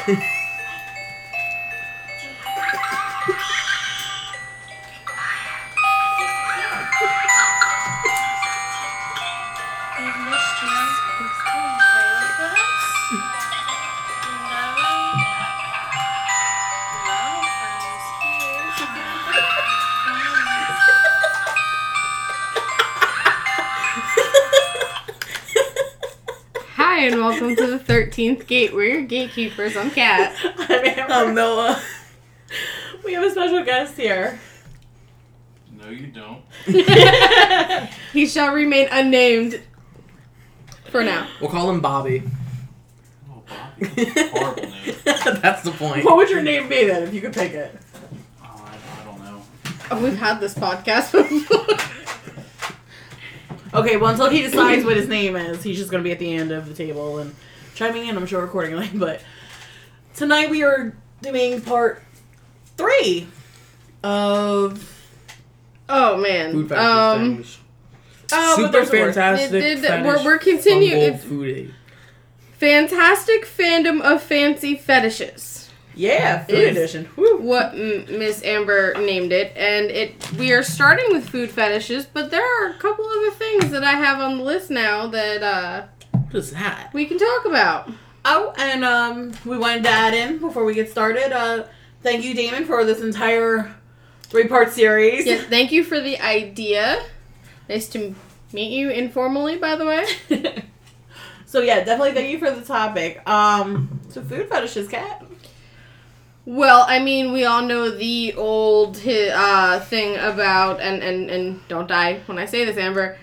Hi, and welcome to the 13th gate. We're your gatekeepers. I'm Kat. I'm Amber. I'm Noah. We have a special guest here. No, you don't. He shall remain unnamed for now. We'll call him Bobby. Oh, Bobby. That's a horrible name. That's the point. What would your name be, then, if you could pick it? Oh, I don't know. Oh, we've had this podcast before. Okay, well, until he decides what his name is, he's just going to be at the end of the table and chiming in, I'm sure, accordingly. But tonight we are doing part 3 of... Oh, man. Food things. Oh, super fantastic. We're continuing. Foodie. Fantastic fandom of fancy fetishes. Yeah, food edition. What Miss Amber named it, and we are starting with food fetishes, but there are a couple other things that I have on the list now that what is that? We can talk about. Oh, and we wanted to add in before we get started. Thank you, Damon, for this entire 3-part series. Yes, thank you for the idea. Nice to meet you informally, by the way. So yeah, definitely thank you for the topic. So food fetishes, Kat. Well, I mean, we all know the old thing about, and don't die when I say this, Amber,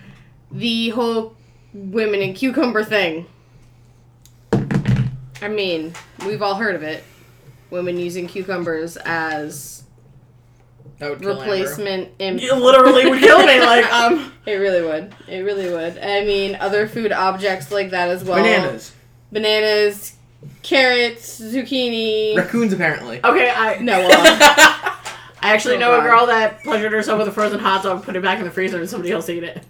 the whole women and cucumber thing. I mean, we've all heard of it. Women using cucumbers as replacement. It literally would kill me. It really would. It really would. I mean, other food objects like that as well. Bananas. Carrots, zucchini. Raccoons, apparently. Okay, I... No, I actually know a girl that pleasured herself with a frozen hot dog, put it back in the freezer, and somebody else ate it.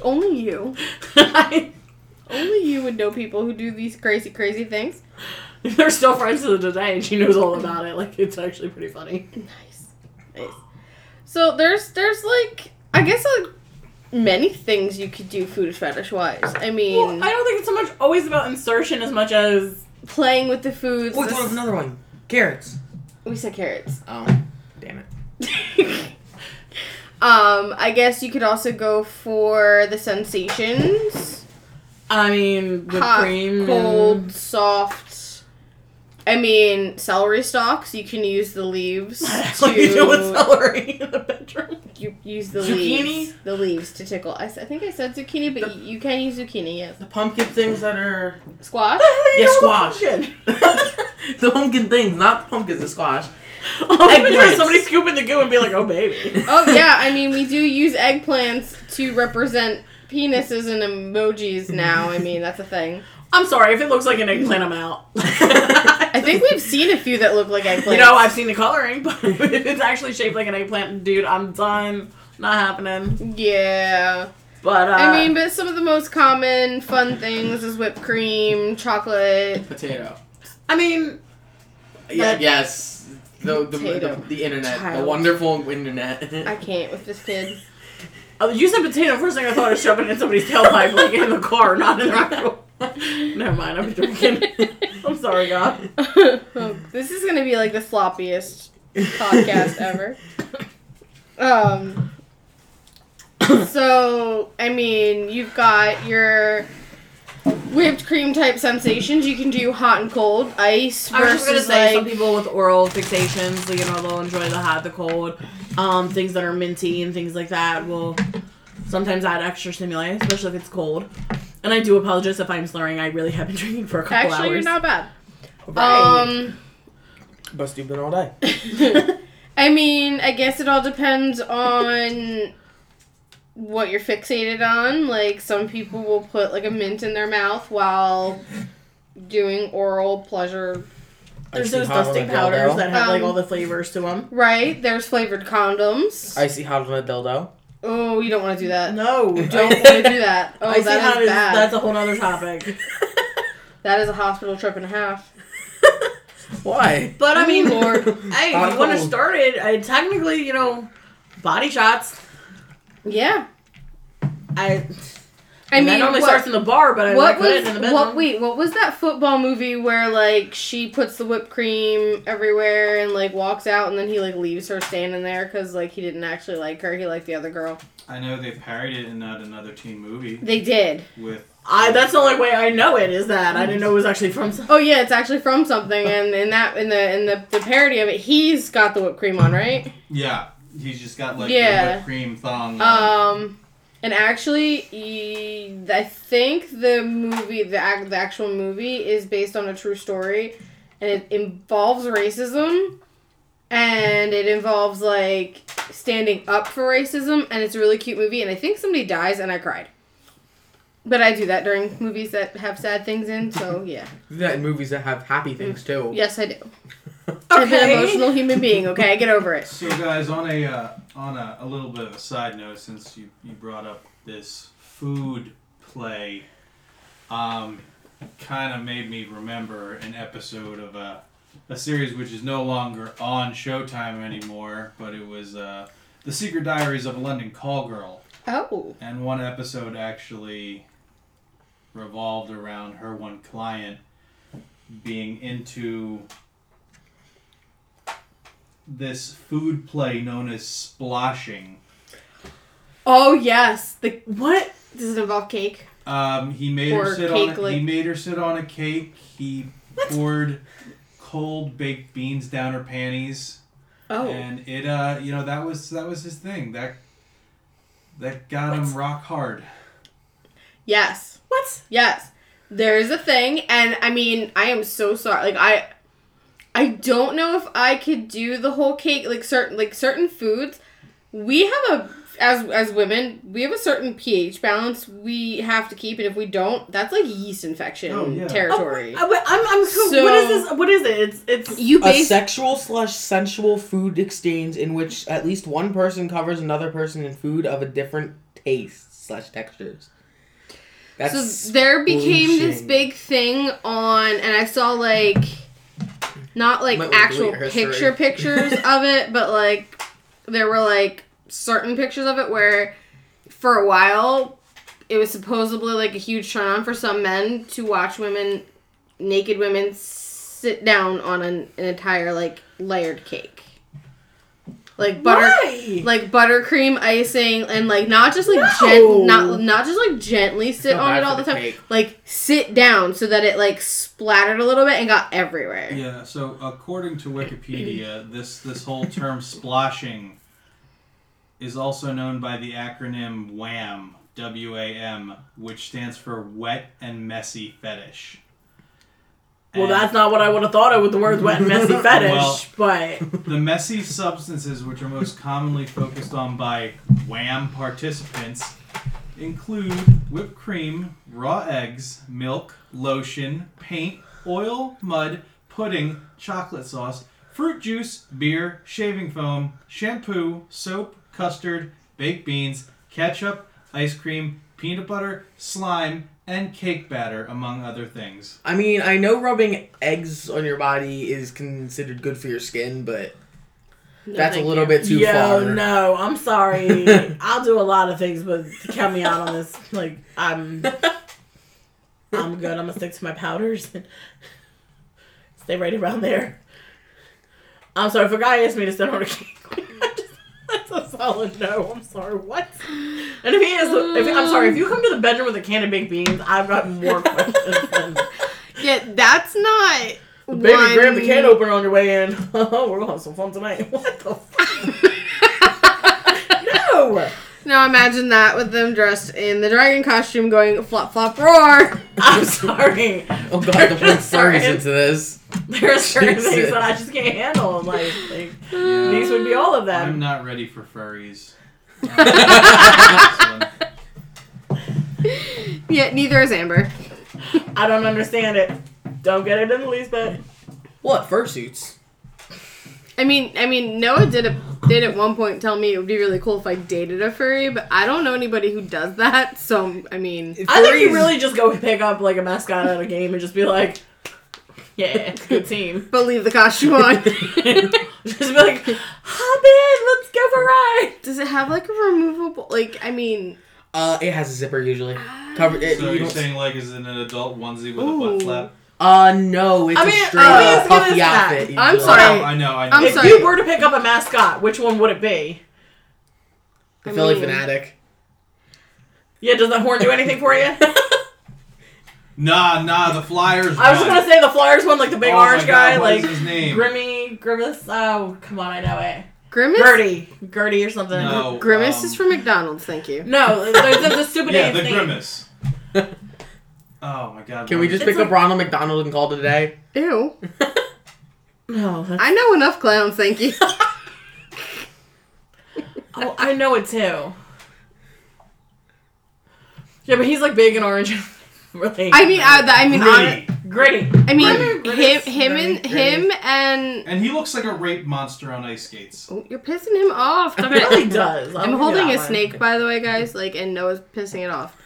Only you. Only you would know people who do these crazy, crazy things. They're still friends to the day, and she knows all about it. Like, it's actually pretty funny. Nice. So, there's like... I guess, many things you could do food fetish-wise. I mean... Well, I don't think it's so much always about insertion as much as... Playing with the foods. What's another one? Carrots. We said carrots. Oh, damn it. I guess you could also go for the sensations. I mean, the hot, cream. Cold, and... soft. I mean, celery stalks. You can use the leaves to... What do you do with celery in the bedroom? You use the leaves. The leaves to tickle. I think I said zucchini, but you can use zucchini, yes. The pumpkin things that are... Squash? Yeah, squash. The pumpkin things, not pumpkins, the squash. Oh, I picture somebody scooping the goo and be like, oh, baby. Oh, yeah, I mean, we do use eggplants to represent penises and emojis now. I mean, that's a thing. I'm sorry, if it looks like an eggplant, I'm out. I think we've seen a few that look like eggplants. You know, I've seen the coloring, but if it's actually shaped like an eggplant, dude, I'm done. Not happening. Yeah. But, I mean, but some of the most common fun things is whipped cream, chocolate. Potato. I mean... Yeah, yes. The internet. Child. The wonderful internet. I can't with this kid. You said potato. First thing I thought was shoving in somebody's tailpipe, like in the car, not in the actual... Never mind, I'm drinking. I'm sorry, God. This is going to be like the floppiest podcast ever. So, I mean, you've got your whipped cream type sensations. You can do hot and cold, ice versus I was going to say, some people with oral fixations, you know, they'll enjoy the hot, the cold. Things that are minty and things like that will sometimes add extra stimuli, especially if it's cold. And I do apologize if I'm slurring. I really have been drinking for a couple hours. Actually, you're not bad. Right. Bust you've been all day. I mean, I guess it all depends on what you're fixated on. Like, some people will put, like, a mint in their mouth while doing oral pleasure. There's those dusting powders that have, like, all the flavors to them. Right. There's flavored condoms. Icy hot on a dildo. Oh, you don't want to do that. No. You don't want to do that. Oh, that is bad. That's a whole other topic. That is a hospital trip and a half. Why? But I mean, Lord, I when it started, I technically, you know, body shots. Yeah. I mean, that normally starts in the bar, but I put it in the bedroom. What was that football movie where, like, she puts the whipped cream everywhere and, like, walks out and then he, like, leaves her standing there because, like, he didn't actually like her. He liked the other girl. I know they parodied it in that another teen movie. They did. With... that's the only way I know it is that I didn't know it was actually from something. Oh yeah, it's actually from something, and in the parody of it, he's got the whipped cream on, right? Yeah, he's just got the whipped cream thong. And actually, I think the actual movie is based on a true story, and it involves racism, and it involves like standing up for racism, and it's a really cute movie, and I think somebody dies, and I cried. But I do that during movies that have sad things in, so yeah. You do that in movies that have happy things, too. Yes, I do. Okay. I'm an emotional human being, okay? Get over it. So, guys, on a little bit of a side note, since you brought up this food play, kind of made me remember an episode of a series which is no longer on Showtime anymore, but it was The Secret Diaries of a London Call Girl. Oh. And one episode actually revolved around her one client being into this food play known as Sploshing. Oh yes. What? Does it involve cake? He made her sit on a cake. He poured cold baked beans down her panties. Oh. And it that was his thing. That got him rock hard. Yes. What? Yes. There is a thing, and I mean, I am so sorry. Like I don't know if I could do the whole cake. Like certain foods, we have as women, we have a certain pH balance we have to keep, and if we don't, that's like yeast infection territory. Oh, I'm so, what is this? What is it? It's a sexual/sensual food exchange in which at least one person covers another person in food of a different taste/textures. So there became this big thing on, and I saw like not like actual pictures of it, but like there were like certain pictures of it where for a while it was supposedly like a huge turn on for some men to watch naked women sit down on an entire like layered cake, like butter. Why? Like buttercream icing and like not just like gently sit on it all the time, like sit down so that it like splattered a little bit and got everywhere. Yeah, so according to Wikipedia, this whole term Sploshing is also known by the acronym WAM, W-A-M, which stands for Wet and Messy Fetish. Well, that's not what I would have thought of with the words wet and messy fetish, but... The messy substances which are most commonly focused on by WAM participants include whipped cream, raw eggs, milk, lotion, paint, oil, mud, pudding, chocolate sauce, fruit juice, beer, shaving foam, shampoo, soap, custard, baked beans, ketchup, ice cream, peanut butter, slime, and cake batter, among other things. I mean, I know rubbing eggs on your body is considered good for your skin, but that's a little bit too far. Yo, no, I'm sorry. I'll do a lot of things, but count me out on this. Like, I'm good. I'm going to stick to my powders and stay right around there. I'm sorry, if a guy asked me to sit on a cake, that's a solid no. I'm sorry. What? And if he is, if you come to the bedroom with a can of baked beans, I've got more questions. Yeah, that's not. Well, baby, grab the can opener on your way in. We're gonna have some fun tonight. What the fuck? No. Now imagine that with them dressed in the dragon costume, going flop, flop, roar. I'm sorry. Oh god, the whole service into this. There are certain things that I just can't handle in life. Like, these would be all of them. I'm not ready for furries. Yeah, neither is Amber. I don't understand it. Don't get it in the least bit. What? Fursuits? I mean, Noah did at one point tell me it would be really cool if I dated a furry, but I don't know anybody who does that, so, I mean... I think you really just go pick up, like, a mascot at a game and just be like, yeah, it's a good team. But leave the costume on. Just be like, hop in, let's go for a ride! Does it have, like, a removable... Like, I mean... It has a zipper, usually. So you're saying, like, is it an adult onesie with a butt flap? No, it's a straight puffy outfit. I'm sorry. I know. If you were to pick up a mascot, which one would it be? The Philly Fanatic. Yeah, does the horn do anything for you? Nah, the Flyers one. I was just gonna say the Flyers one, like the big orange guy, like his name? Grimace. Oh, come on, I know it. Grimace? Gertie or something. No, Grimace is from McDonald's, thank you. No, there's a stupid name. Yeah, the Grimace. Oh my god. Can we just pick up Ronald McDonald and call it a day? Ew. No. I know enough clowns, thank you. Oh, I know it too. Yeah, but he's like big and orange. Really. Gritty. I mean, him, and he looks like a rape monster on ice skates. Oh, you're pissing him off. He really does. I'm holding a snake, by the way, guys. Like, and Noah's pissing it off.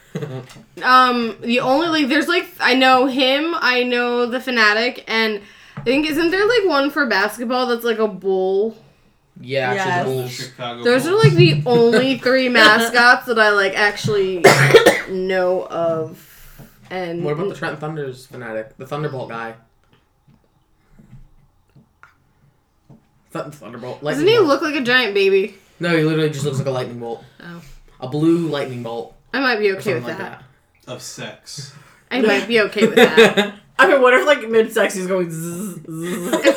The only there's I know him. I know the Fanatic, and I think isn't there one for basketball that's like a bull? Yeah, yes. Those Bulls. Are the only three mascots that I actually know of. And what about the Trenton Thunder's Fanatic? The Thunderbolt guy. Thunderbolt. Doesn't he look like a giant baby? No, he literally just looks like a lightning bolt. Oh. A blue lightning bolt. I might be okay with that. Of sex. I might be okay with that. I mean, what if, mid-sex he's going zzz, zzz.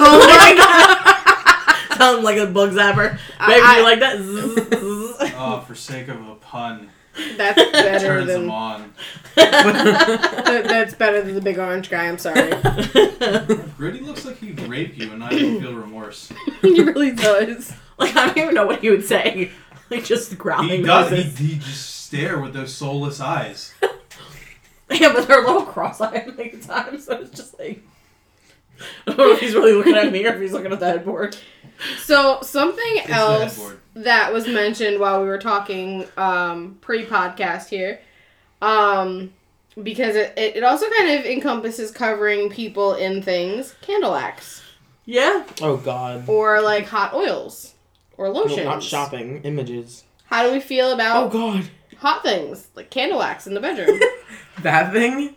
Oh my god! Tell him like a bug zapper. Maybe you like that? Zzz. Oh, for sake of a pun. That's better turns than... him on. That's better than the big orange guy, I'm sorry. Gritty looks like he'd rape you and I don't feel remorse. He really does. I don't even know what he would say. Just growling. He does. He just stare with those soulless eyes. Yeah, but they're a little cross-eyed at the time, so it's just I don't know if he's really looking at me or if he's looking at the headboard. So, something else that was mentioned while we were talking pre-podcast here, because it also kind of encompasses covering people in things, candle wax. Yeah. Oh, God. Or, hot oils. Or lotions. No, not shopping. Images. How do we feel about... Oh, God. Hot things. Like candle wax in the bedroom. That thing?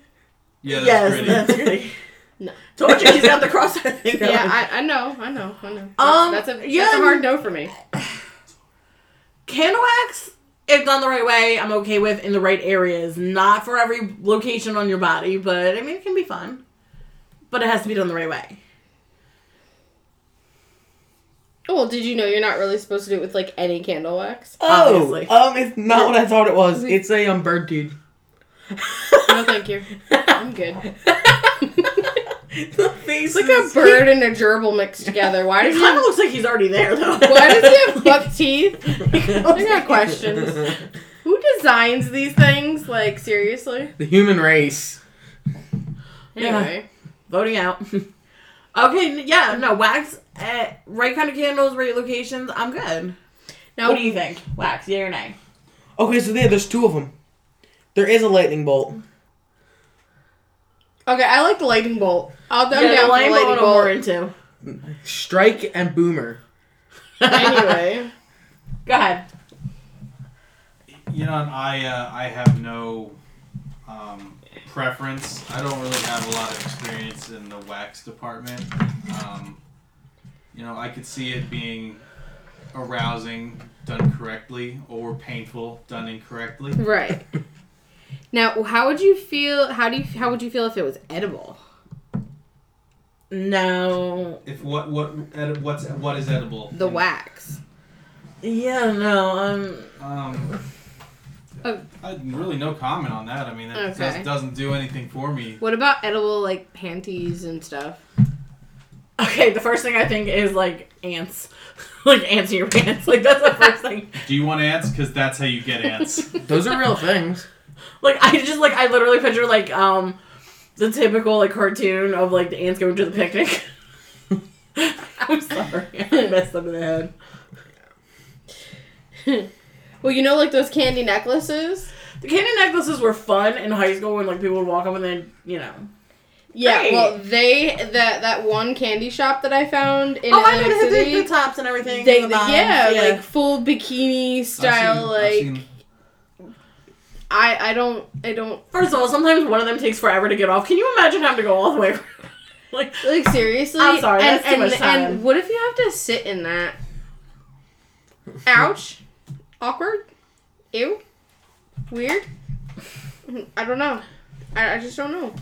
Yeah, that's pretty. No. Told you he's got the cross-eyed thing. Yeah, I know. That's a hard no for me. Candle wax, if done the right way, I'm okay with in the right areas. Not for every location on your body, but I mean, it can be fun. But it has to be done the right way. Well, did you know you're not really supposed to do it with, any candle wax? Oh! Obviously. It's not what I thought it was. It's a bird dude. No, thank you. I'm good. The face a bird and a gerbil mixed together. Why does he kind of looks like he's already there though? Why does he have buck teeth? I got questions. Who designs these things? Seriously? The human race. Anyway, voting out. Okay, yeah, no wax. Right kind of candles, right locations. I'm good. Now, what do you think? Wax, yay or nay? Okay, so there's two of them. There is a lightning bolt. Okay, I like the lightning bolt. I'll dumb down the lightning bolt. More into. Strike and boomer. Anyway. Go ahead. You know, I have no preference. I don't really have a lot of experience in the wax department. I could see it being arousing done correctly or painful done incorrectly. Right. Now, how would you feel if it was edible? No. If what is edible? The wax. Yeah, no. I really no comment on that. I mean, that doesn't do anything for me. What about edible panties and stuff? Okay, the first thing I think is ants. Ants in your pants. That's the first thing. Do you want ants? Because that's how you get ants. Those are real things. I literally picture, the typical, cartoon of, the ants going to the picnic. I'm sorry. I messed up in the head. Well, you know, like those candy necklaces? The candy necklaces were fun in high school when, like, people would walk up and then, you know. Yeah, great. Well, that one candy shop that I found in Atlantic City. Oh, I know, the tops and everything. They, like, full bikini style, I don't. First of all, sometimes one of them takes forever to get off. Can you imagine having to go all the way? like seriously? I'm sorry, that's too much time. And what if you have to sit in that? Ouch. Awkward. Ew. Weird. I don't know. I just don't know.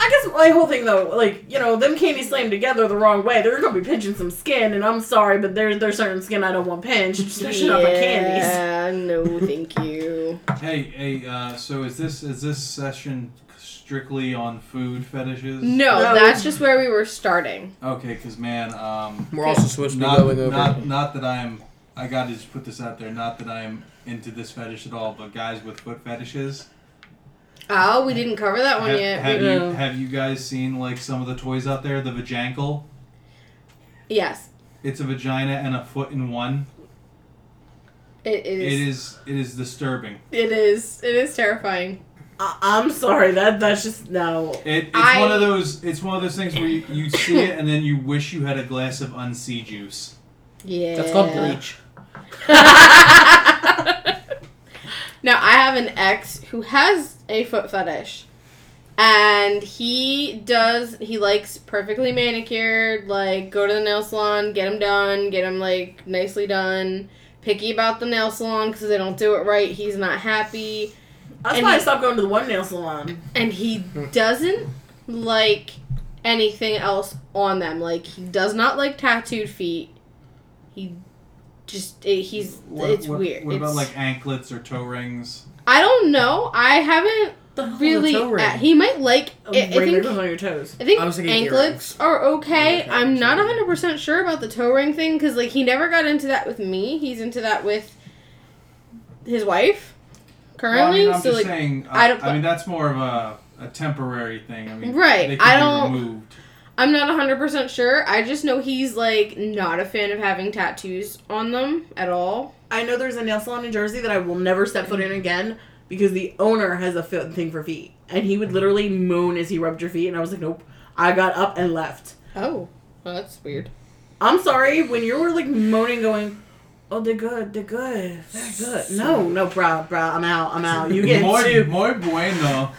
I guess my whole thing, though, like, you know, them candy slammed together the wrong way. They're going to be pinching some skin, and I'm sorry, but there's certain skin I don't want pinched, especially not my candies. Yeah, no, thank you. Hey, so is this session strictly on food fetishes? No, that's just where we were starting. Okay, because, man, we're also switching going over. Not that I got to just put this out there, not that I'm into this fetish at all, but guys with foot fetishes... Oh, we didn't cover that one yet. Have you guys seen, like, some of the toys out there? The Vajankle? Yes. It's a vagina and a foot in one. It is. It is disturbing. It is terrifying. I'm sorry. That's just no. It's one of those. It's one of those things where you see it and then you wish you had a glass of unsea juice. Yeah. That's called bleach. Now, I have an ex who has a foot fetish, and he likes perfectly manicured, like, go to the nail salon, get him done, like, nicely done, picky about the nail salon because they don't do it right, he's not happy. That's why I stopped going to the one nail salon. And he doesn't like anything else on them. Like, he does not like tattooed feet. It's weird. What about, like, anklets or toe rings? I don't know. I haven't really... he might like... Ring on your toes. I think anklets are okay. I'm not 100% sure about the toe ring thing, because, like, he never got into that with me. He's into that with his wife, currently. Well, I mean, I'm just saying... I mean, that's more of a temporary thing. I mean, right. They can be removed. I'm not 100% sure. I just know he's, like, not a fan of having tattoos on them at all. I know there's a nail salon in Jersey that I will never step foot in again because the owner has a thing for feet. And he would literally moan as he rubbed your feet, and I was like, nope. I got up and left. Oh. Well, that's weird. I'm sorry. When you were, like, moaning going, oh, they're good. They're good. No, brah. I'm out. You get too. Muy bueno.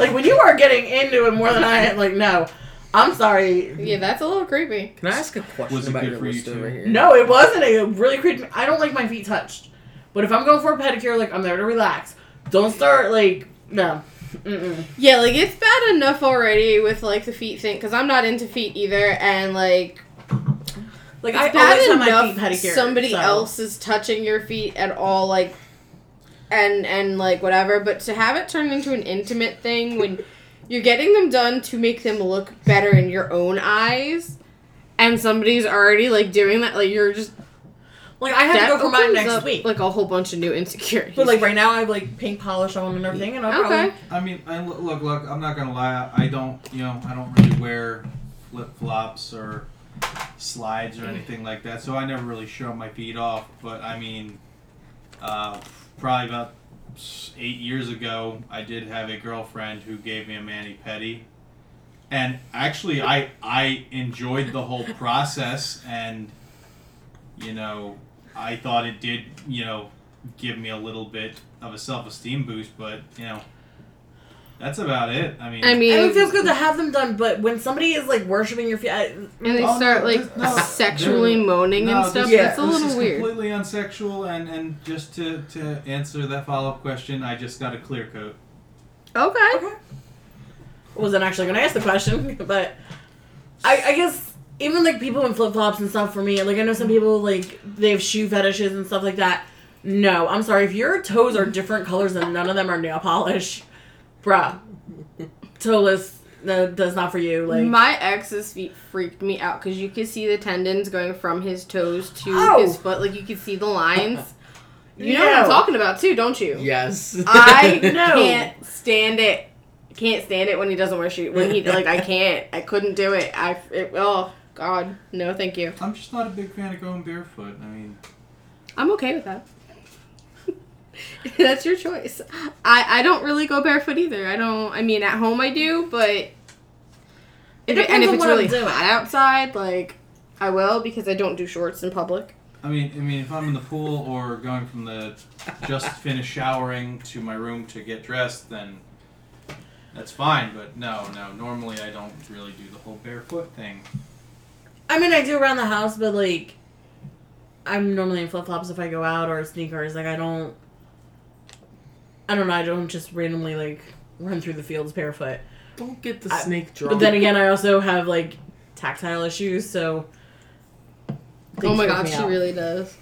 Like, when you are getting into it more than I am, like, no. I'm sorry. Yeah, that's a little creepy. Can I ask a question about your list over here? No, it wasn't. It really creeped me. I don't like my feet touched. But if I'm going for a pedicure, like, I'm there to relax. Don't start, like, no. Mm-mm. Yeah, like, it's bad enough already with, like, the feet thing. Because I'm not into feet either. And, like it's I bad always enough have my feet pedicure, somebody else is touching your feet at all, like, and like, whatever. But to have it turned into an intimate thing when... You're getting them done to make them look better in your own eyes, and somebody's already, like, doing that. Like, you're just... Like, I have to go for mine next week. Like, a whole bunch of new insecurities. But, like, right now I have, like, pink polish on and everything, and I mean, look, I'm not gonna lie. I don't, you know, really wear flip-flops or slides or anything like that, so I never really show my feet off. But, I mean, probably about... 8 years ago, I did have a girlfriend who gave me a mani-pedi. And actually, I enjoyed the whole process. And, you know, I thought it did, you know, give me a little bit of a self-esteem boost. But, you know, that's about it. I mean, it feels good to have them done. But when somebody is, like, worshiping your feet... And they start, like, sexually moaning and stuff, that's a little weird. Completely unsexual, and just to answer that follow-up question, I just got a clear coat. Okay. I wasn't actually going to ask the question, but I guess even, like, people in flip-flops and stuff for me, like, I know some people, like, they have shoe fetishes and stuff like that. No, I'm sorry. If your toes are different colors and none of them are nail polish... Bruh, toeless, no, that's not for you. Like, my ex's feet freaked me out because you could see the tendons going from his toes to his foot. Like, you could see the lines. You know what I'm talking about, too, don't you? Yes. I can't stand it. Can't stand it when he doesn't wear shoes. When he, like, I couldn't do it. God, no, thank you. I'm just not a big fan of going barefoot. I mean, I'm okay with that. That's your choice. I don't really go barefoot either. I mean, at home I do, but if it's really hot outside, like, I will, because I don't do shorts in public. I mean, if I'm in the pool or going from the just finished showering to my room to get dressed, then that's fine. But no, normally I don't really do the whole barefoot thing. I mean, I do around the house, but, like, I'm normally in flip-flops if I go out, or sneakers. Like, I don't know. I don't just randomly, like, run through the fields barefoot. Don't get the snake drunk. But then again, I also have, like, tactile issues, so... Oh my God, she really does.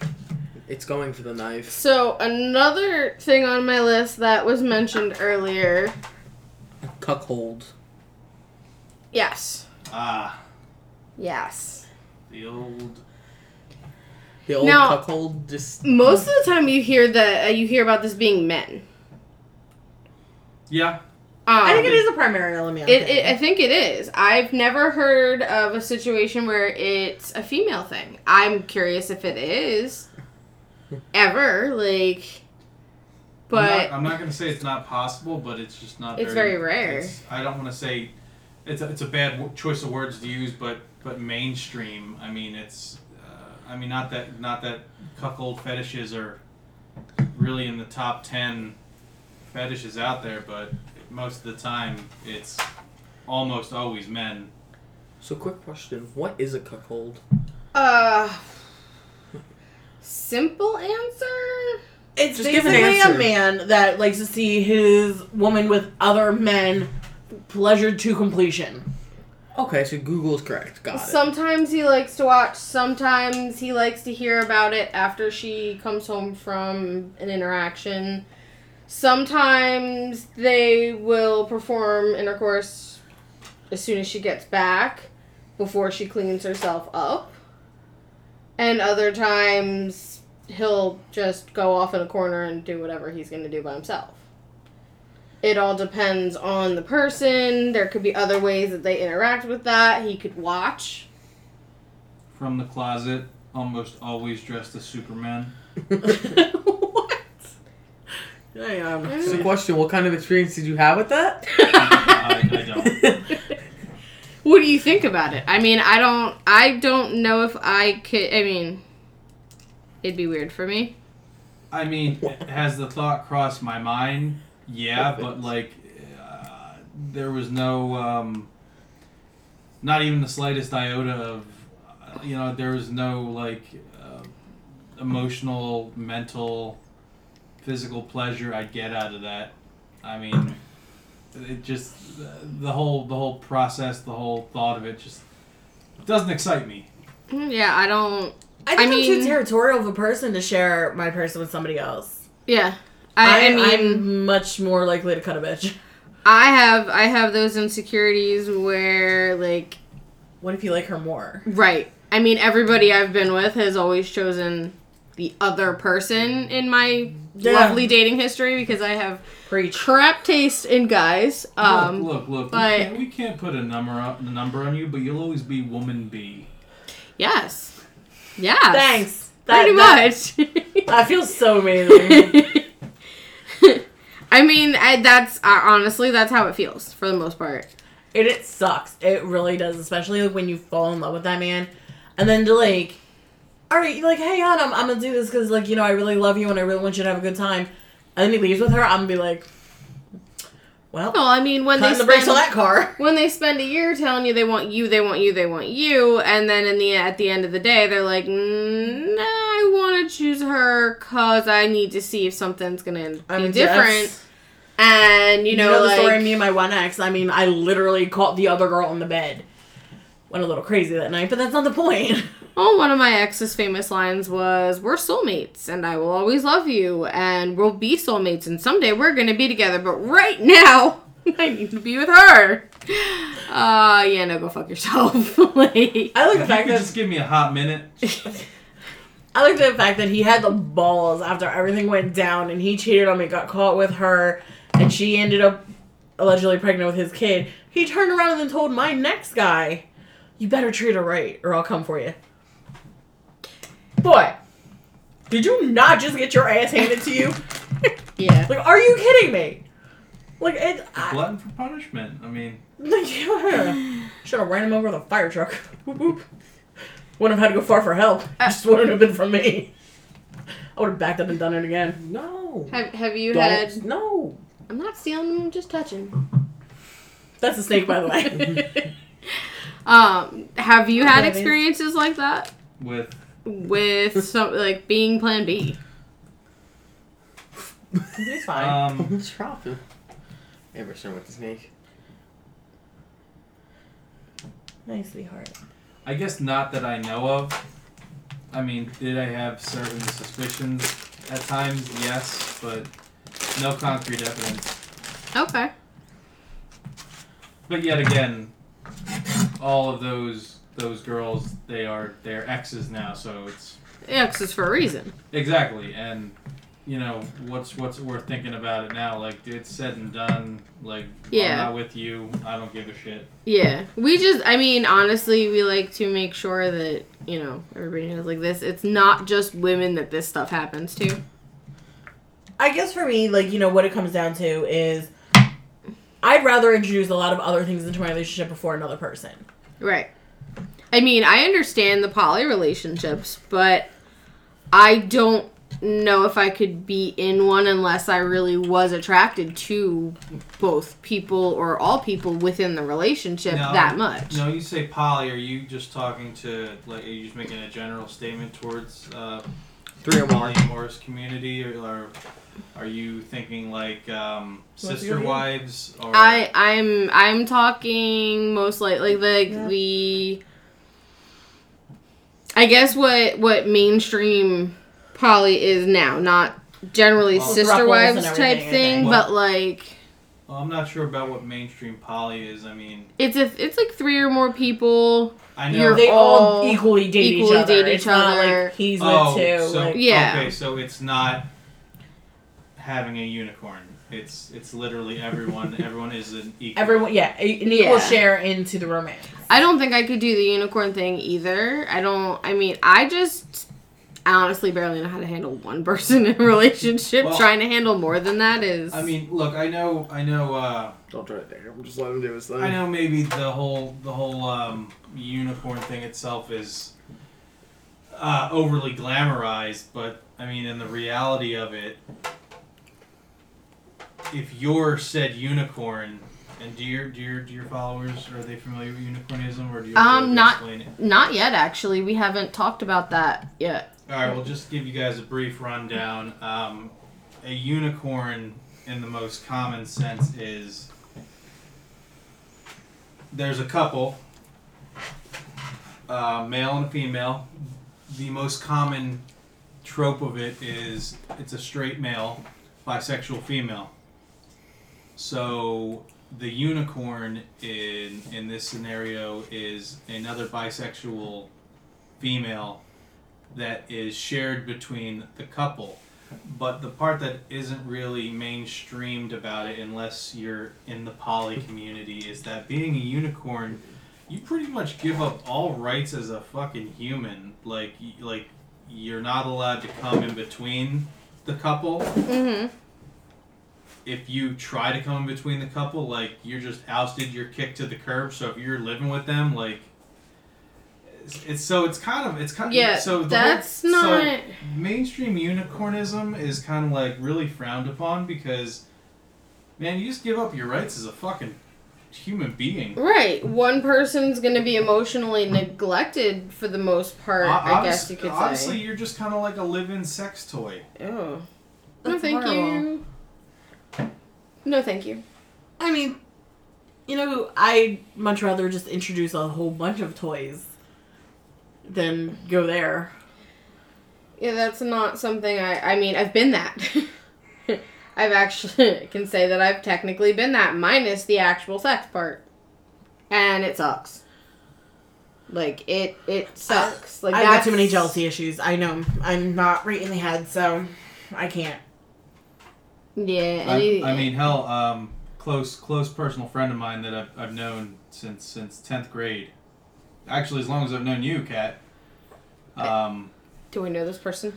It's going for the knife. So, another thing on my list that was mentioned earlier... A cuckold. Yes. Ah. Yes. The old cuckold. Just most of the time, you hear about this being men. Yeah. I think it is a primary element. I think it is. I've never heard of a situation where it's a female thing. I'm curious if it is ever, like. But I'm not going to say it's not possible, but it's just not. It's very rare. I don't want to say it's a bad choice of words to use, but mainstream. I mean, it's. I mean, not that cuckold fetishes are really in the top 10 fetishes out there, but most of the time it's almost always men. So, quick question: what is a cuckold? Simple answer. It's just basically a man that likes to see his woman with other men pleasured to completion. Okay, so Google's correct. Got it. Sometimes he likes to watch. Sometimes he likes to hear about it after she comes home from an interaction. Sometimes they will perform intercourse as soon as she gets back, before she cleans herself up. And other times he'll just go off in a corner and do whatever he's going to do by himself. It all depends on the person. There could be other ways that they interact with that. He could watch. From the closet, almost always dressed as Superman. What? Damn. It's a question. What kind of experience did you have with that? I don't. What do you think about it? I mean, I don't know if I could. I mean, it'd be weird for me. I mean, has the thought crossed my mind? Yeah, but, like, there was no, not even the slightest iota of, there was no, like, emotional, mental, physical pleasure I'd get out of that. I mean, it just, the whole process, the whole thought of it just doesn't excite me. Yeah, I think I'm too territorial of a person to share my person with somebody else. Yeah. I'm much more likely to cut a bitch. I have those insecurities where, like... What if you like her more? Right. I mean, everybody I've been with has always chosen the other person in my lovely dating history, because I have crap taste in guys. Look. But we can't put a number on you, but you'll always be woman B. Yes. Yeah. Thanks. Pretty much. That feels so amazing. I mean, that's honestly, that's how it feels for the most part. It sucks. It really does, especially like when you fall in love with that man, and then to like, all right, you're like, hey, hon, I'm gonna do this because, like, I really love you and I really want you to have a good time, and then he leaves with her. I'm gonna be like, well, no, I mean, when they spend on that car, when they spend a year telling you they want you, they want you, they want you, and then at the end of the day, they're like, nah, I want to choose her because I need to see if something's gonna be different. And, the story of me and my one ex, I mean, I literally caught the other girl on the bed. Went a little crazy that night, but that's not the point. Oh, one of my ex's famous lines was, we're soulmates, and I will always love you, and we'll be soulmates, and someday we're going to be together, but right now, I need to be with her. Yeah, no, go fuck yourself. I like the fact that... Just give me a hot minute. I like the fact that he had the balls after everything went down, and he cheated on me, got caught with her, and she ended up allegedly pregnant with his kid. He turned around and then told my next guy you better treat her right or I'll come for you. Boy, did you not just get your ass handed to you? Yeah. Like, are you kidding me? Like, glutton for punishment. I mean. Should have ran him over with a fire truck. Whoop, whoop. Wouldn't have had to go far for help. Just wouldn't have been from me. I would have backed up and done it again. No. Have you had... No. I'm not stealing them, I'm just touching. That's a snake, by the way. Have you had experiences like that? With some, like, being Plan B? It's fine. What's wrong? Ever seen with the snake? Nice, sweetheart. I guess not that I know of. I mean, did I have certain suspicions at times? Yes, but no concrete evidence. Okay. But yet again, all of those girls, they're exes now, so it's... Exes for a reason. Exactly, and, you know, what's worth thinking about it now? Like, it's said and done, like, yeah. I'm not with you, I don't give a shit. Yeah, we just, I mean, honestly, we like to make sure that, you know, everybody knows like this. It's not just women that this stuff happens to. I guess for me, like, you know, what it comes down to is I'd rather introduce a lot of other things into my relationship before another person. Right. I mean, I understand the poly relationships, but I don't know if I could be in one unless I really was attracted to both people or all people within the relationship that much. No, you say poly. Are you just talking to, like, are you just making a general statement towards three or more polyamorous community, or are you thinking like sister wives? Or I'm talking most like the. I guess what mainstream poly is now, not generally sister wives type thing, but like... Well, I'm not sure about what mainstream poly is, I mean... It's like three or more people. I know. They all equally date each other. It's not like he's with two. So, yeah. Okay, so it's not having a unicorn. It's literally everyone. Everyone is an equal. Everyone, yeah, an equal share into the romance. I don't think I could do the unicorn thing either. I honestly barely know how to handle one person in a relationship. Well, trying to handle more than that is... I mean, look, I know... Don't try to date him. Just let him do his thing. I know maybe the whole unicorn thing itself is overly glamorized, but, I mean, in the reality of it... If you're said unicorn, and do your followers, are they familiar with unicornism, or do you have to explain it? Not yet, actually. We haven't talked about that yet. All right, we'll just give you guys a brief rundown. A unicorn, in the most common sense, is there's a couple, male and a female. The most common trope of it is it's a straight male, bisexual female. So the unicorn in this scenario is another bisexual female that is shared between the couple. But the part that isn't really mainstreamed about it, unless you're in the poly community, is that being a unicorn, you pretty much give up all rights as a fucking human. Like you're not allowed to come in between the couple. Mm-hmm. If you try to come in between the couple, like, you're just ousted, you're kicked to the curb. So if you're living with them, like, it's kind of yeah. So that's not mainstream unicornism is kind of like really frowned upon because, man, you just give up your rights as a fucking human being. Right, one person's gonna be emotionally neglected for the most part. I guess you could say. Honestly, you're just kind of like a live-in sex toy. Oh, no, thank you. No, thank you. I mean, you know, I'd much rather just introduce a whole bunch of toys than go there. Yeah, that's not something I mean, I've been that. I've actually can say that I've technically been that, minus the actual sex part. And it sucks. Like, it sucks. Like, I've got too many jealousy issues. I know. I'm not right in the head, so I can't. Yeah. I mean, hell, close personal friend of mine that I've known since 10th grade Actually, as long as I've known you, Kat. Do we know this person?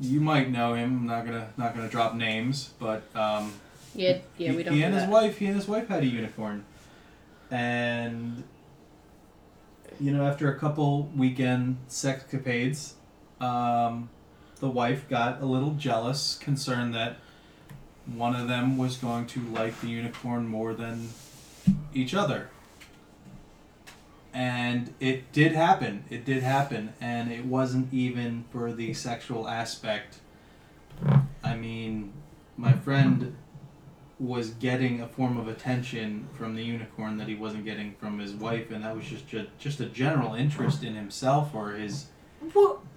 You might know him. I'm not gonna drop names, but yeah, we don't. He and his wife. He and his wife had a unicorn, and you know, after a couple weekend sexcapades, the wife got a little jealous, concerned that one of them was going to like the unicorn more than each other. And it did happen. It did happen. And it wasn't even for the sexual aspect. I mean, my friend was getting a form of attention from the unicorn that he wasn't getting from his wife, and that was just a general interest in himself or his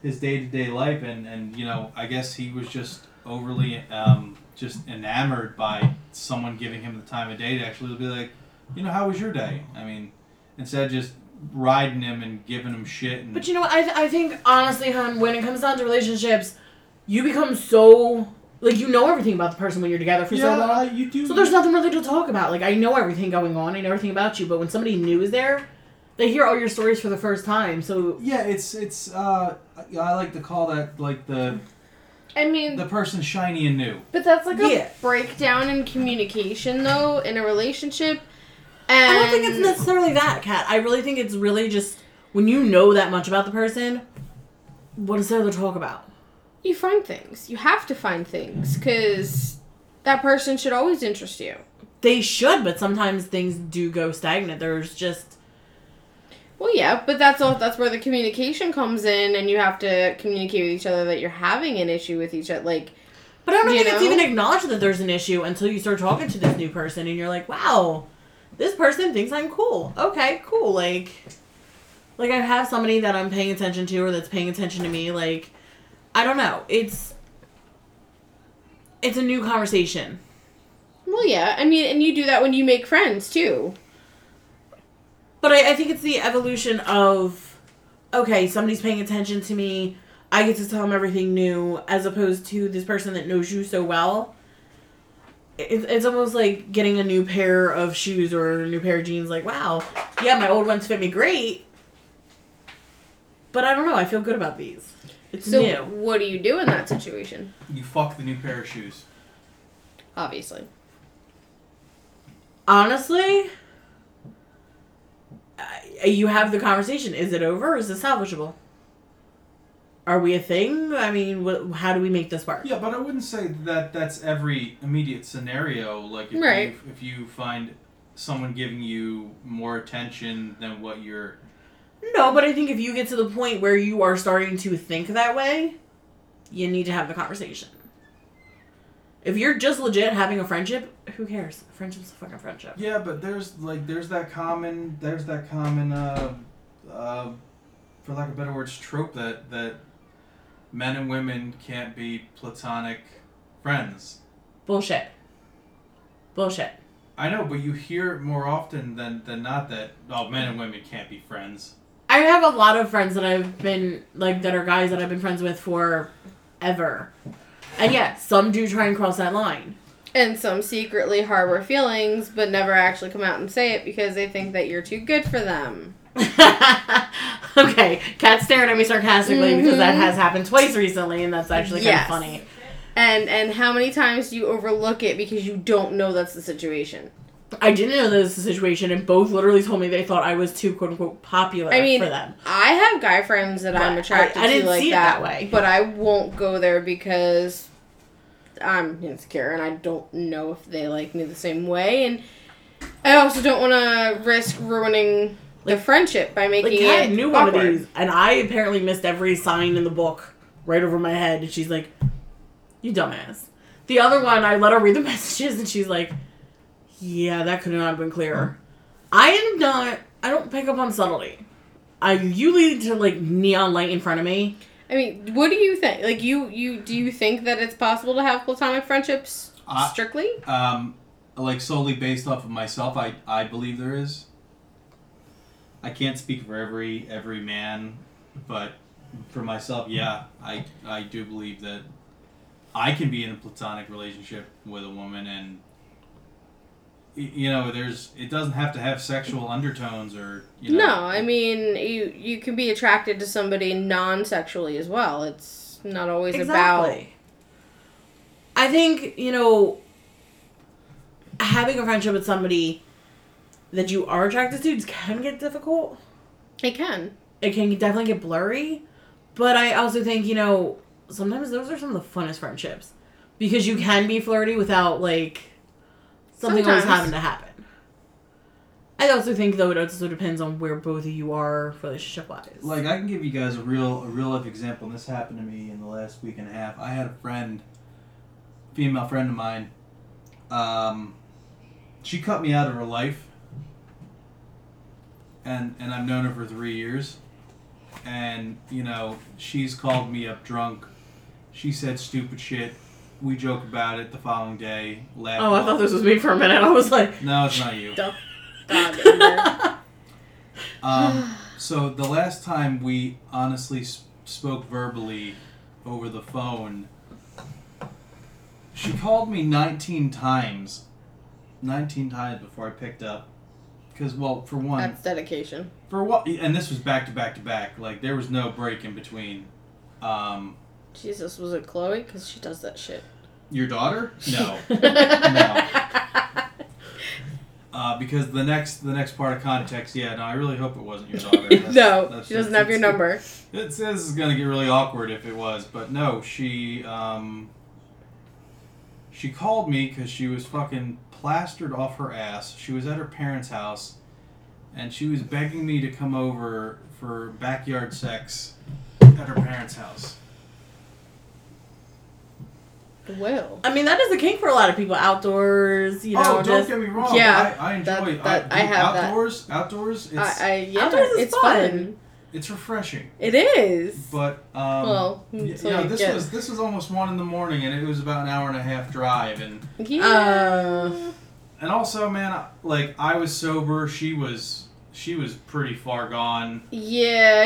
day-to-day life. And you know, I guess he was just overly just enamored by someone giving him the time of day to actually be like, you know, how was your day? I mean, instead of just riding him and giving him shit. And... But you know what? I think, honestly, hon, when it comes down to relationships, you become so... Like, you know everything about the person when you're together for so long. Yeah, you do. So there's nothing really to talk about. Like, I know everything going on. I know everything about you. But when somebody new is there, they hear all your stories for the first time. So... Yeah, it's I like to call that, like, the... I mean... The person shiny and new. But that's, like, a breakdown in communication, though, in a relationship. And I don't think it's necessarily that, Kat. I really think it's really just when you know that much about the person, what is there to talk about? You find things. You have to find things because that person should always interest you. They should, but sometimes things do go stagnant. There's just... Well, yeah, but that's where the communication comes in, and you have to communicate with each other that you're having an issue with each other. Like, but I don't think it's even acknowledged that there's an issue until you start talking to this new person, and you're like, wow, this person thinks I'm cool. Okay, cool. Like I have somebody that I'm paying attention to or that's paying attention to me. Like, I don't know. It's a new conversation. Well, yeah. I mean, and you do that when you make friends, too. But I think it's the evolution of, okay, somebody's paying attention to me. I get to tell them everything new, as opposed to this person that knows you so well. It's almost like getting a new pair of shoes or a new pair of jeans. Like, wow, yeah, my old ones fit me great. But I don't know. I feel good about these. It's new. So what do you do in that situation? You fuck the new pair of shoes. Obviously. Honestly... You have the conversation. Is it over or is it salvageable? Are we a thing? I mean, how do we make this work? Yeah, but I wouldn't say that that's every immediate scenario. Like, if you find someone giving you more attention than what you're... No, but I think if you get to the point where you are starting to think that way, you need to have the conversation. If you're just legit having a friendship, who cares? Friendship's a fucking friendship. Yeah, but there's that common, for lack of better words, trope that men and women can't be platonic friends. Bullshit. I know, but you hear it more often than not that, oh, men and women can't be friends. I have a lot of friends that I've been, like, that are guys that I've been friends with forever. And yeah, some do try and cross that line. And some secretly harbor feelings, but never actually come out and say it because they think that you're too good for them. Okay, Kat's staring at me sarcastically because that has happened twice recently, and that's actually kind of funny. And how many times do you overlook it because you don't know that's the situation? I didn't know that was the situation, and both literally told me they thought I was too, quote-unquote, popular for them. I have guy friends that I'm attracted to like that way. But I won't go there because I'm insecure, and I don't know if they like me the same way. And I also don't want to risk ruining the friendship by making it awkward. I knew one of these, and I apparently missed every sign in the book right over my head. And she's like, you dumbass. The other one, I let her read the messages, and she's like... Yeah, that could not have been clearer. I don't pick up on subtlety. You lead to, like, neon light in front of me. I mean, what do you think? Like, do you think that it's possible to have platonic friendships strictly? Solely based off of myself, I believe there is. I can't speak for every man, but for myself, yeah, I do believe that I can be in a platonic relationship with a woman and you know, there's, it doesn't have to have sexual undertones or, you know. No, I mean, you can be attracted to somebody non-sexually as well. It's not always about... I think, you know, having a friendship with somebody that you are attracted to can get difficult. It can. It can definitely get blurry. But I also think, you know, sometimes those are some of the funnest friendships. Because you can be flirty without, like, something always having to happen. I also think, though, it also depends on where both of you are relationship-wise. Like, I can give you guys a real-life example, and this happened to me in the last week and a half. I had a friend, female friend of mine, she cut me out of her life, and I've known her for 3 years, and, you know, she's called me up drunk, she said stupid shit, we joke about it the following day, laugh. Oh, I thought this was me for a minute, I was like... No, it's not you. So, the last time we honestly spoke verbally over the phone... She called me 19 times. 19 times before I picked up. Because, well, for one... That's dedication. For what? And this was back to back to back. Like, there was no break in between. Jesus, was it Chloe? Because she does that shit. Your daughter? No. No. Because the next part of context, yeah, no, I really hope it wasn't your daughter. No, she doesn't have your number. It says it's going to get really awkward if it was. But no, She called me because she was fucking plastered off her ass. She was at her parents' house, and she was begging me to come over for backyard sex at her parents' house. Well, I mean, that is a kink for a lot of people. Outdoors, you know. Oh, don't get me wrong. Yeah, I enjoy that. I have outdoors. That. Outdoors. It's fun. It's refreshing. It is. But, this was almost 1 a.m, and it was about an hour and a half drive. And, yeah. And also, man, I was sober. She was pretty far gone. Yeah,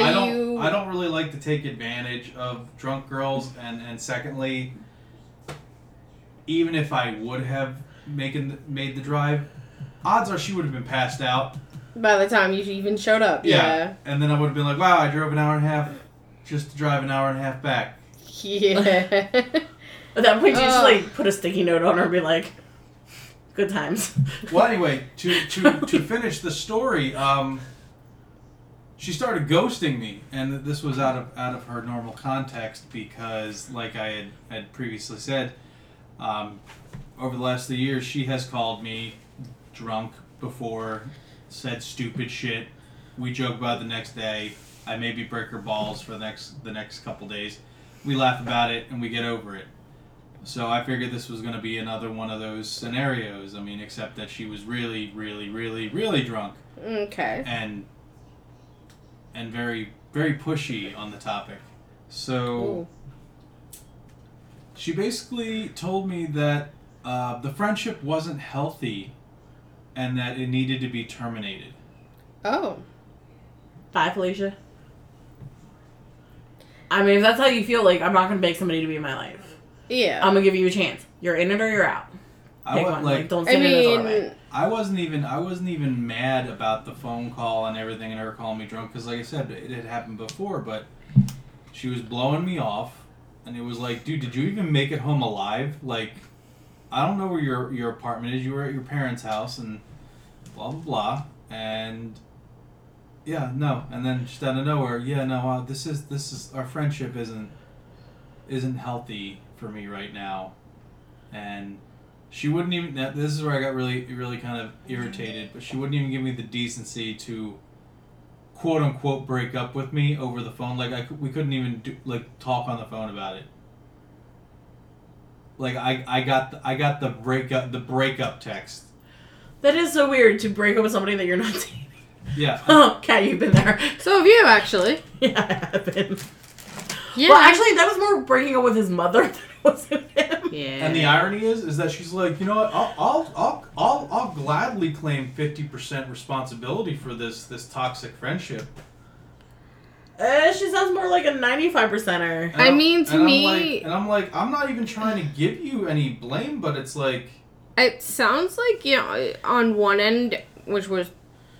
I don't really like to take advantage of drunk girls. And secondly, even if I would have made the drive, odds are she would have been passed out. By the time you even showed up, yeah. And then I would have been like, wow, I drove an hour and a half just to drive an hour and a half back. Yeah. At that point, you just, put a sticky note on her and be like, good times. Well, anyway, to finish the story, she started ghosting me. And this was out of her normal context because, like I had previously said, over the last 3 years, she has called me drunk before... said stupid shit. We joke about it the next day. I maybe break her balls for the next couple days. We laugh about it and we get over it. So I figured this was going to be another one of those scenarios. I mean, except that she was really, really, really, really drunk. Okay. And very, very pushy on the topic. So she basically told me that the friendship wasn't healthy. And that it needed to be terminated. Oh. Bye, Felicia. I mean, if that's how you feel, like, I'm not going to beg somebody to be in my life. Yeah. I'm going to give you a chance. You're in it or you're out. I wasn't even mad about the phone call and everything and her calling me drunk. Because, like I said, it had happened before. But she was blowing me off. And it was like, dude, did you even make it home alive? Like... I don't know where your apartment is. You were at your parents' house and blah, blah, blah. And, yeah, no. And then just out of nowhere, yeah, no, this is our friendship isn't healthy for me right now. And she wouldn't even, this is where I got really, really kind of irritated, but she wouldn't even give me the decency to quote unquote break up with me over the phone. Like, we couldn't even talk on the phone about it. Like, I got the breakup text. That is so weird, to break up with somebody that you're not dating. Yeah. Oh, Kat, you've been there. So have you, actually. Yeah, I have been. Yeah. Well, actually, that was more breaking up with his mother than it was with him. Yeah. And the irony is that she's like, you know what, I'll gladly claim 50% responsibility for this toxic friendship. She sounds more like a 95%er. I mean, to me... I'm not even trying to give you any blame, but it's like... It sounds like, you know, on one end, which was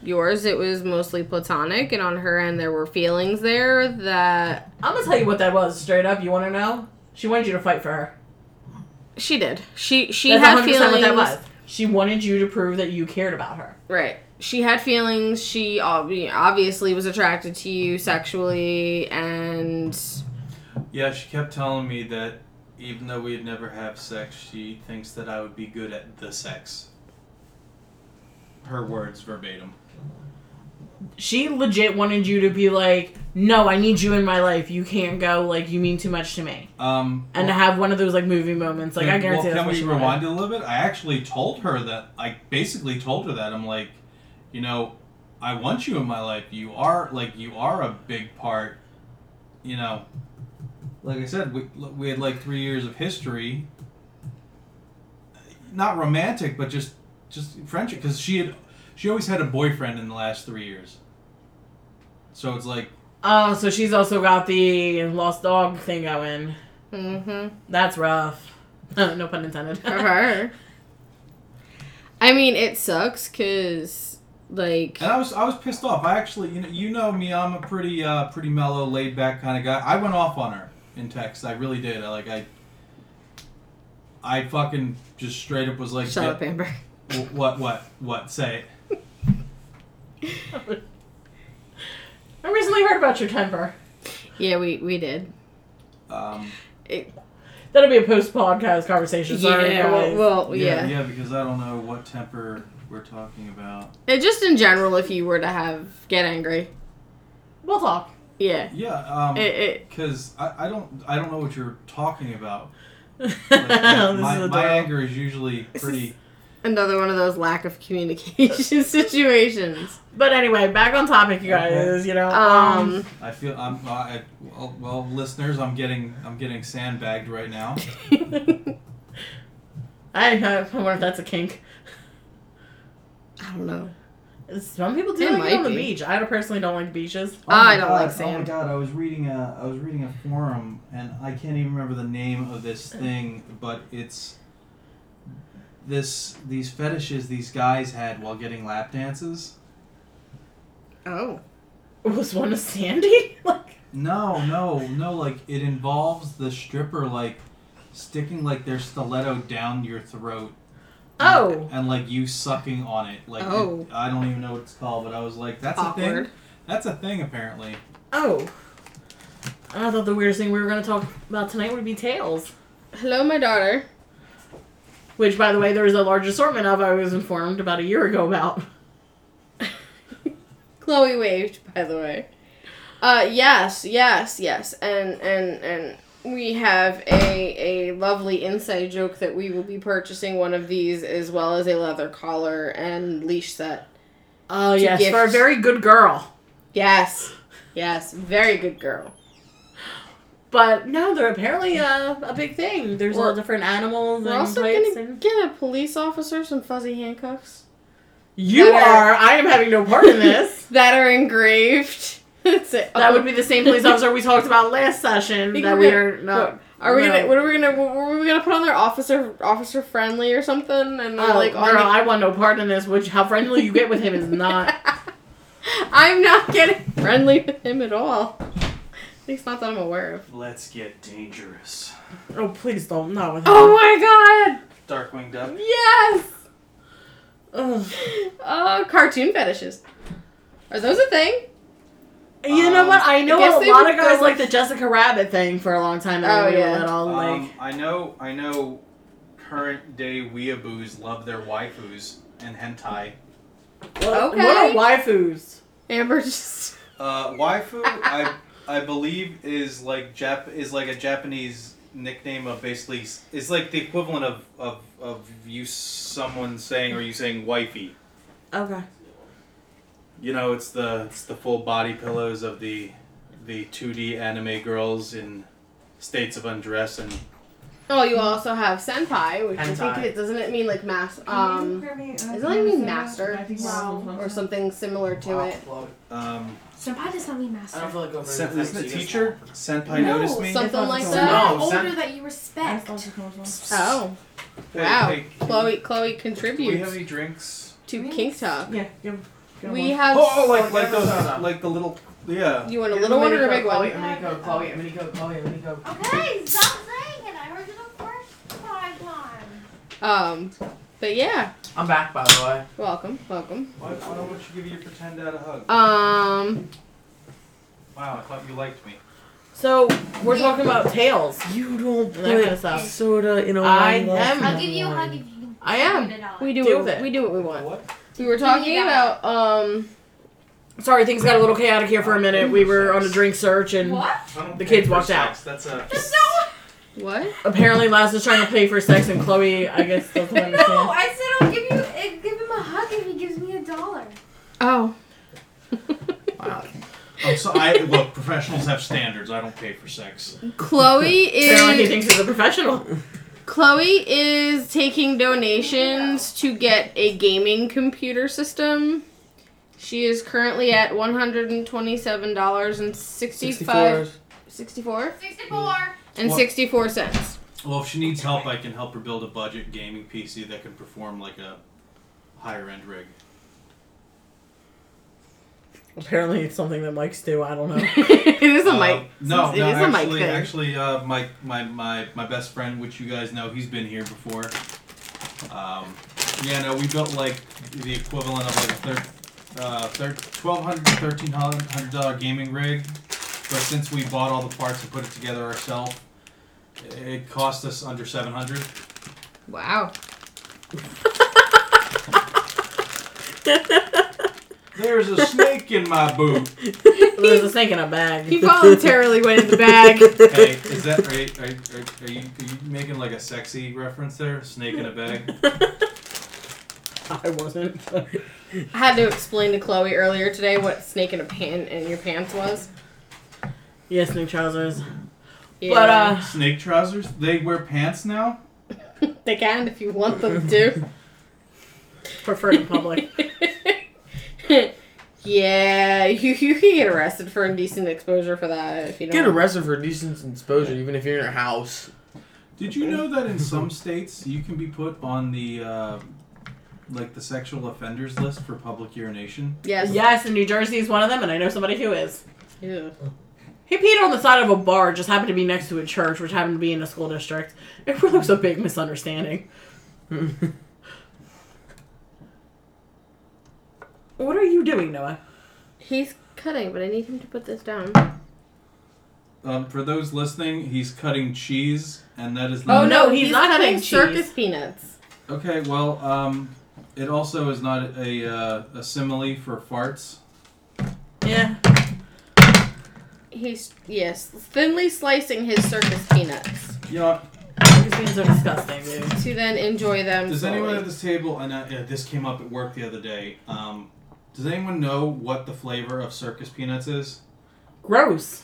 yours, it was mostly platonic, and on her end, there were feelings there that... I'm gonna tell you what that was, straight up. You wanna know? She wanted you to fight for her. She did. She had feelings. That's 100% what that was. She wanted you to prove that you cared about her. Right. She had feelings. She obviously was attracted to you sexually, and... Yeah, she kept telling me that even though we'd never have sex, she thinks that I would be good at the sex. Her words verbatim. She legit wanted you to be like, no, I need you in my life. You can't go. Like, you mean too much to me. And to have one of those, like, movie moments. Like, I guarantee that's what she wanted. Can we rewind it a little bit? I actually told her that. I basically told her that. I'm like, you know, I want you in my life. You are a big part, you know. Like I said, we had, like, 3 years of history. Not romantic, but just friendship. Because she always had a boyfriend in the last 3 years. So it's like... Oh, so she's also got the lost dog thing going. Mm-hmm. That's rough. No pun intended. For her. I mean, it sucks, because, like... And I was pissed off. I actually... You know me, I'm a pretty mellow, laid-back kind of guy. I went off on her. In text, I really did. I fucking just straight up was like, "Shut up, Amber." What? Say it. I recently heard about your temper. Yeah, we did. That'll be a post-podcast conversation. Sorry, yeah, guys. Well, yeah, because I don't know what temper we're talking about. It just in general, if you were to get angry, we'll talk. Yeah. Yeah, because I don't know what you're talking about. Like, my anger is usually pretty... Is another one of those lack of communication situations. But anyway, back on topic, you guys, you know. I feel... Well, listeners, I'm getting sandbagged right now. I wonder if that's a kink. I don't know. Some people do like it on the beach. I personally don't like beaches. I don't like sand. Oh my god! I was reading a forum, and I can't even remember the name of this thing, but it's these fetishes these guys had while getting lap dances. Oh, was one a Sandy? Like no. Like it involves the stripper like sticking like their stiletto down your throat. Oh. And, like, you sucking on it. Like, oh. I don't even know what it's called, but I was like, that's awkward. A thing. That's a thing, apparently. Oh. I thought the weirdest thing we were going to talk about tonight would be tails. Hello, my daughter. Which, by the way, there was a large assortment of I was informed about a year ago about. Chloe waved, by the way. Yes. And... We have a lovely inside joke that we will be purchasing one of these as well as a leather collar and leash set. Oh, yes. Gift. For a very good girl. Yes. Very good girl. But, no, they're apparently a big thing. There's all different animals. We're also going to get a police officer some fuzzy handcuffs. I am having no part in this. That are engraved. That would be the same police officer we talked about last session. Were we gonna put on their officer friendly or something? And I want no part in this. Which how friendly you get with him is not. I'm not getting friendly with him at all. At least not that I'm aware of. Let's get dangerous. Oh please don't! Not with him. Oh my god! Darkwing Duck. Yes. Ugh. Cartoon fetishes. Are those a thing? You know what? I know a lot of guys like the Jessica Rabbit thing for a long time. I know current day weeaboos love their waifus and hentai. Well, okay. What are waifus? Amber just... waifu, I believe, is like a Japanese nickname of basically... It's like the equivalent of you someone saying or you saying wifey. Okay. You know, it's the full body pillows of the 2D anime girls in states of undress and... Oh, you also have senpai, which hentai. I think doesn't it mean like mass? Doesn't it mean master? I think so. Or something similar to it. Senpai does not mean master. I don't feel like over isn't the teacher? Senpai noticed me. Something like that. No, older that you respect. Oh. Wow. Hey, Chloe contributes. Do we have any drinks? To Kink Talk. Yeah. Give we one. Have... Oh, like those, like the little... Yeah. You want a little one or a big one? Chloe, Eminico. Okay, stop saying it. I heard it the first time. But yeah. I'm back, by the way. Welcome. Why don't you give your pretend dad a hug? Wow, I thought you liked me. So, we're talking about tails. You don't play soda in a I am. I'll give you a hug if you can. I am. We do what we want. What? We were talking about, Sorry, things got a little chaotic here for a minute. We were on a drink search and the kids walked out. That's a... What? Apparently, Laz was trying to pay for sex and Chloe, I guess, doesn't understand. No, I said I'll give him a hug if he gives me $1. Oh. Wow. Look, professionals have standards. I don't pay for sex. Chloe is... Apparently, he thinks he's a professional. Chloe is taking donations to get a gaming computer system. She is currently at $127.65... 64 cents. Well, if she needs help, I can help her build a budget gaming PC that can perform like a higher-end rig. Apparently, it's something that mics do. I don't know. It is a mic. No, it is actually a mic thing. Actually, my best friend, which you guys know, he's been here before. We built like the equivalent of like $1,200 to $1,300 gaming rig, but since we bought all the parts and put it together ourselves, it cost us under $700. Wow. There's a snake in my boot. There's a snake in a bag. He voluntarily went in the bag. Hey, is that right? Are you making like a sexy reference there? Snake in a bag? I wasn't. I had to explain to Chloe earlier today what snake in a pant in your pants was. Yeah, snake trousers. Yeah. But snake trousers? They wear pants now? They can if you want them to. Prefer in public. Yeah, you can get arrested for indecent exposure for that. If you don't get arrested for indecent exposure, even if you're in your house. Did you know that in some states you can be put on the the sexual offenders list for public urination? Yes. Yes, and New Jersey is one of them, and I know somebody who is. Yeah. He peed on the side of a bar, just happened to be next to a church, which happened to be in a school district. It really was a big misunderstanding. What are you doing, Noah? He's cutting, but I need him to put this down. For those listening, he's cutting cheese, and that is not... Oh, no, he's not cutting cheese. Circus peanuts. Okay, well, it also is not a simile for farts. Yeah. He's, yes, thinly slicing his circus peanuts. You know, circus peanuts are disgusting, dude. To then enjoy them. Does anyone at this table, and this came up at work the other day, does anyone know what the flavor of circus peanuts is? Gross.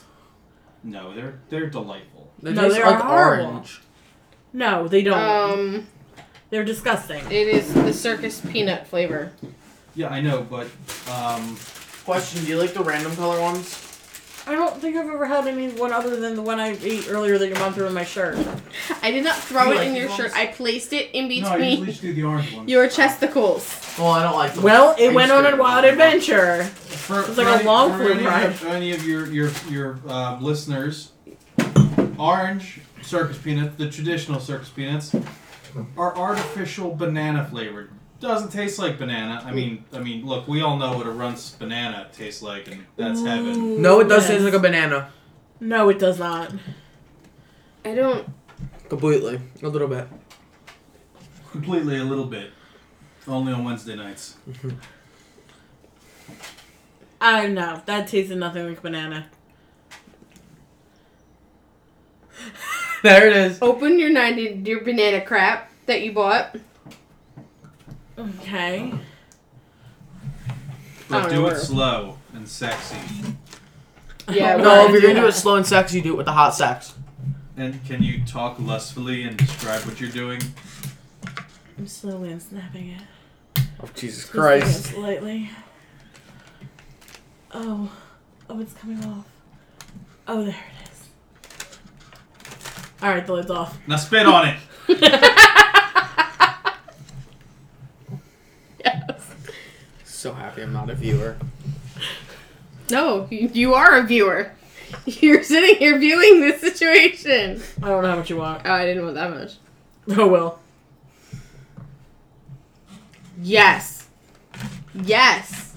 No, they're delightful. They're like orange. No, they don't. They're disgusting. It is the circus peanut flavor. Yeah, I know, but question: do you like the random color ones? I don't think I've ever had any one other than the one I ate earlier that your mom threw in my shirt. I did not throw it in your shirt. I placed it in between I usually do the orange ones. Your chesticles. Well, I don't like them. Well, it went on a wild adventure. It's like a long food ride. For any of your listeners, orange circus peanuts, the traditional circus peanuts, are artificial banana flavored. Doesn't taste like banana. I mean, look, we all know what a Runt's banana tastes like, and that's heaven. No, it does taste like a banana. No, it does not. I don't... Completely. A little bit. Completely a little bit. Only on Wednesday nights. I know. That tasted nothing like banana. There it is. Open your banana crap that you bought. Okay. But do it slow and sexy. Yeah. No, if you're gonna do it slow and sexy, do it with the hot sex. And can you talk lustfully and describe what you're doing? I'm slowly unsnapping it. Oh, Jesus Christ! Slightly. Oh, it's coming off. Oh, there it is. All right, the lid's off. Now spit on it. so happy I'm not a viewer. No, you are a viewer. You're sitting here viewing this situation. I don't know how much you want. Oh, I didn't want that much. Oh, well. Yes. Yes.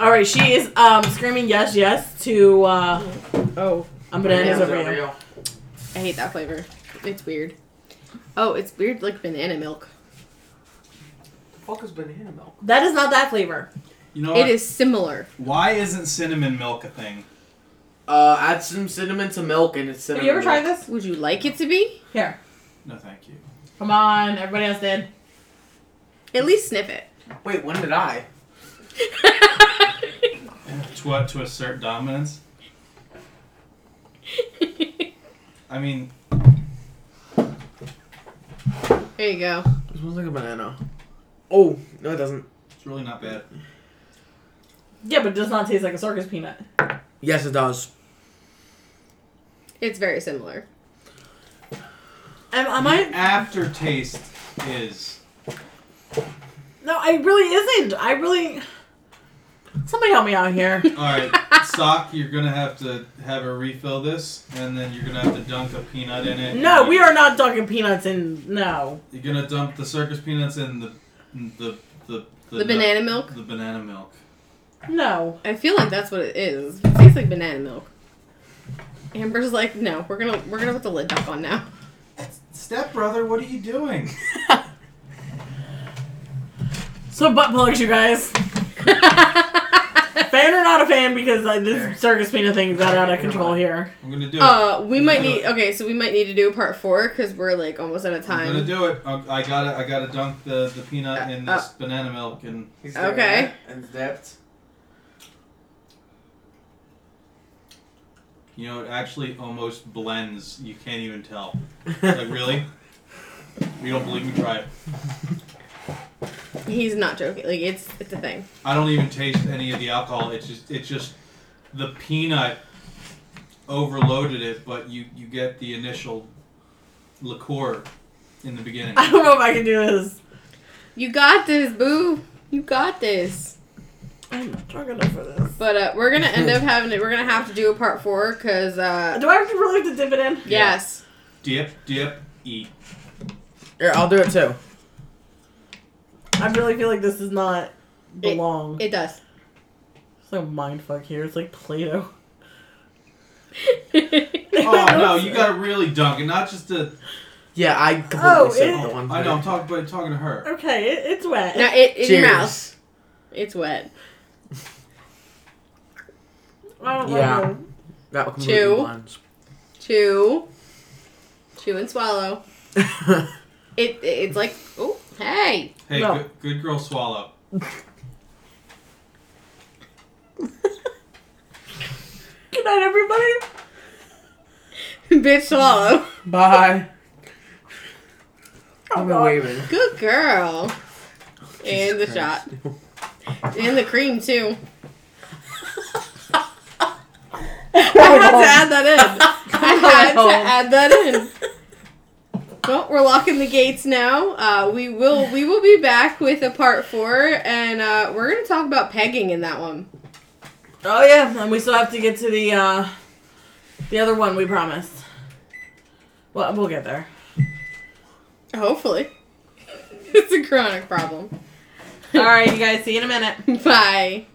Alright, she is screaming yes, yes to I'm bananas over here. I hate that flavor. It's weird. Oh, it's weird like banana milk. What the fuck is banana milk? That is not that flavor. You know it is similar. Why isn't cinnamon milk a thing? Add some cinnamon to milk and it's cinnamon. Have you ever tried this? Would you like it to be? Here. No, thank you. Come on, everybody else did. At least sniff it. Wait, when did I? To assert dominance? I mean. There you go. It smells like a banana. Oh, no, it doesn't. It's really not bad. Yeah, but it does not taste like a circus peanut. Yes, it does. It's very similar. Am I? Aftertaste is. No, it really isn't. I really. Somebody help me out here. All right, Sock, you're gonna have to have her refill this, and then you're gonna have to dunk a peanut in it. No, we are not dunking peanuts in. No. You're gonna dump the circus peanuts in the banana milk. The banana milk. No. I feel like that's what it is. It tastes like banana milk. Amber's like, no, we're gonna put the lid back on now. Stepbrother, what are you doing? So butt plugs, you guys. Fan or not a fan, because this circus peanut thing is out of control here. I'm gonna do it. We might need to do part 4 because we're like almost out of time. I'm gonna do it. I gotta dunk the peanut in this banana milk and. Okay. And depth. You know, it actually almost blends. You can't even tell. Like really? You don't believe me? Try it. He's not joking. Like it's a thing. I don't even taste any of the alcohol. It's just the peanut overloaded it, but you get the initial liqueur in the beginning. I don't know if I can do this. You got this, boo. You got this. I'm not drunk enough for this. But we're gonna end up having it. We're gonna have to do a part 4 because. Do I have to really have to dip it in? Yes. Dip, eat. Here, I'll do it too. I really feel like this does not belong. It does. It's like a mindfuck here. It's like Play-Doh. Oh, no. You got to really dunk it. Not just a... Yeah, I completely said the one. I know. I'm talking to her. Okay. It's wet. No, it's your mouth. It's wet. I don't know. That will completely Chew and swallow. It's like... Oh. Hey, no. Good girl, swallow. Good night, everybody. Bitch, swallow. Bye. I'm waving. Good girl. And the shot. And the cream, too. I had to add that in. Well, we're locking the gates now. We will be back with a part 4, and we're going to talk about pegging in that one. Oh, yeah. And we still have to get to the other one we promised. Well, we'll get there. Hopefully. It's a chronic problem. All right, you guys. See you in a minute. Bye.